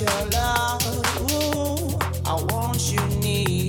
your love. Ooh, I want you near.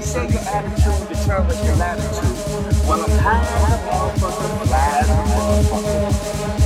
They say your attitude determines your latitude. Well, I'm high as a motherfucker, fly as a motherfucker.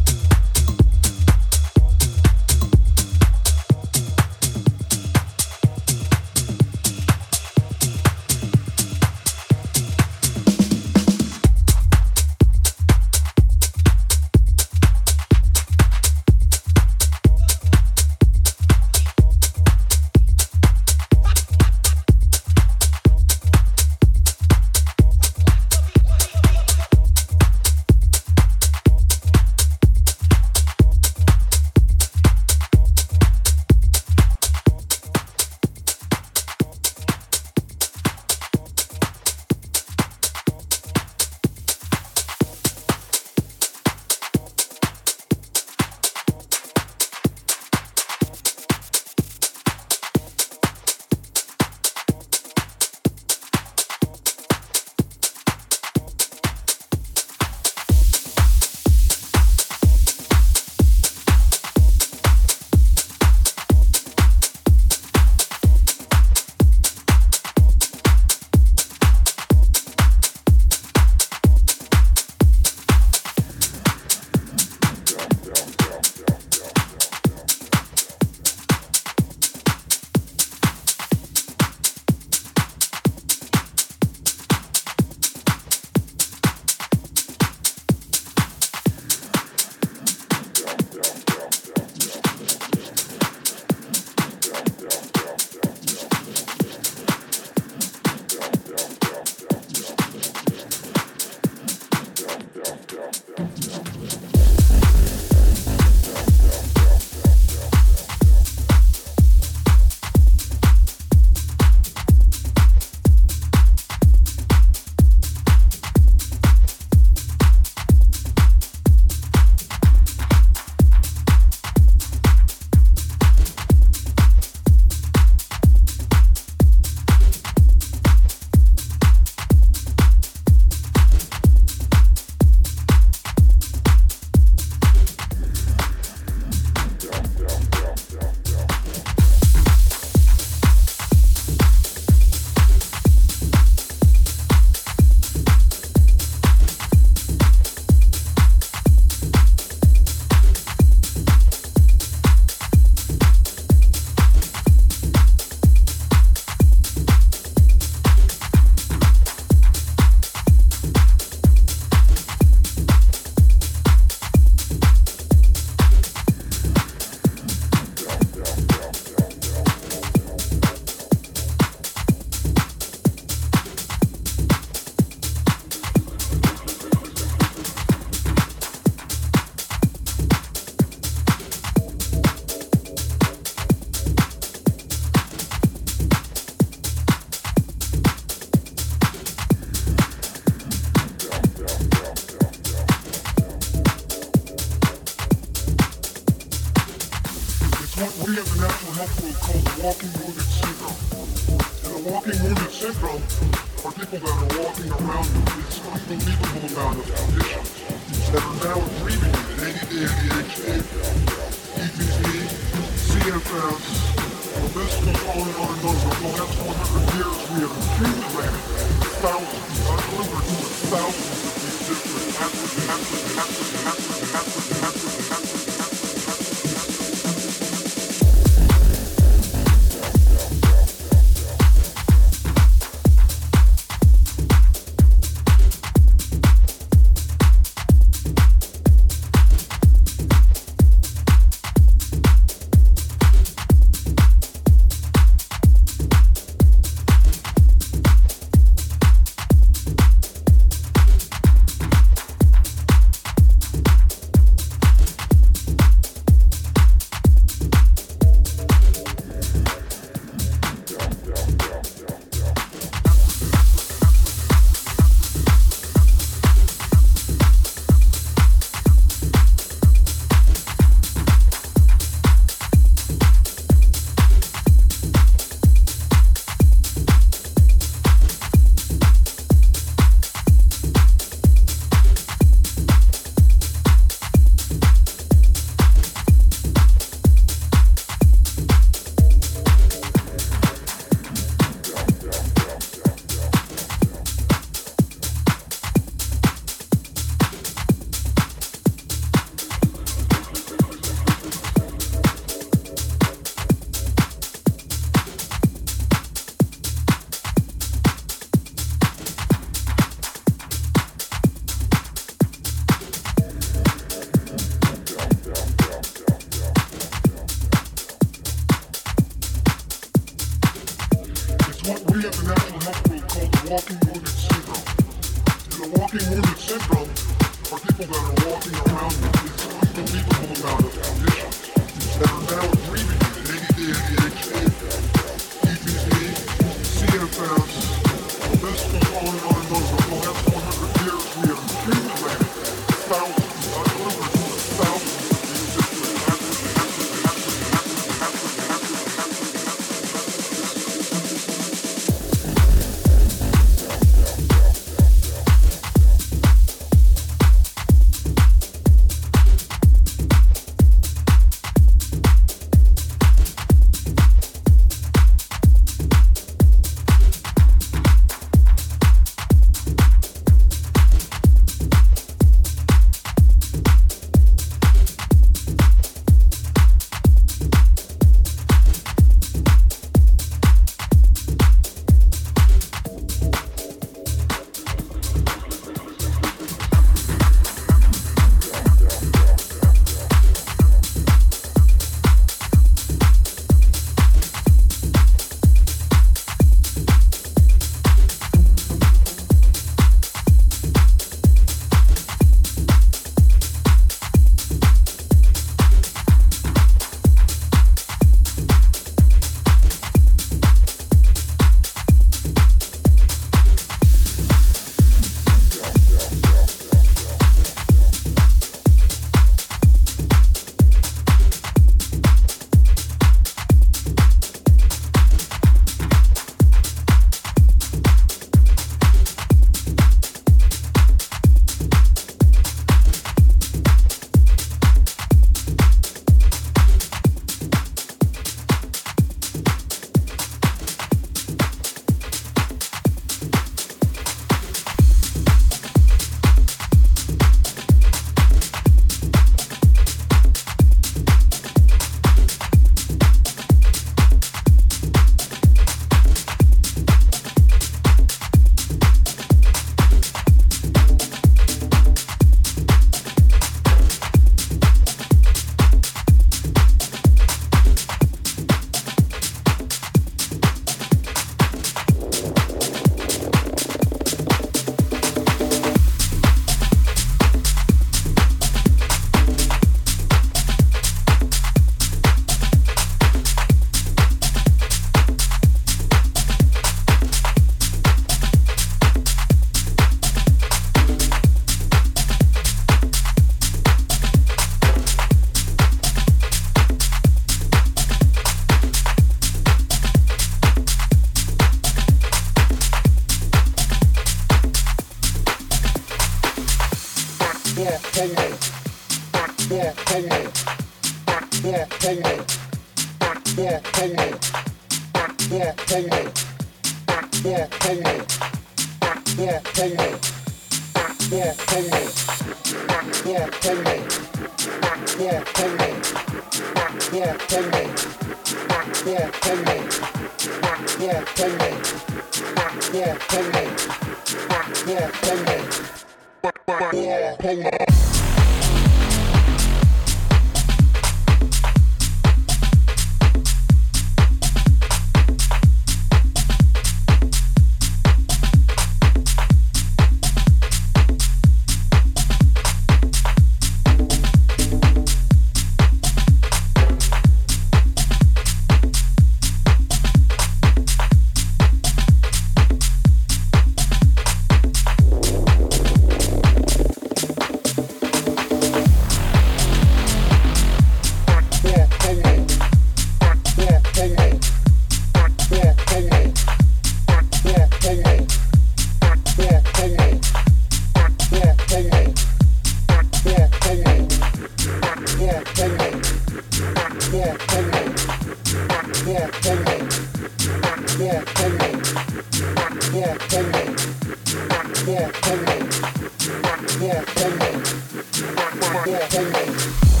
Yeah,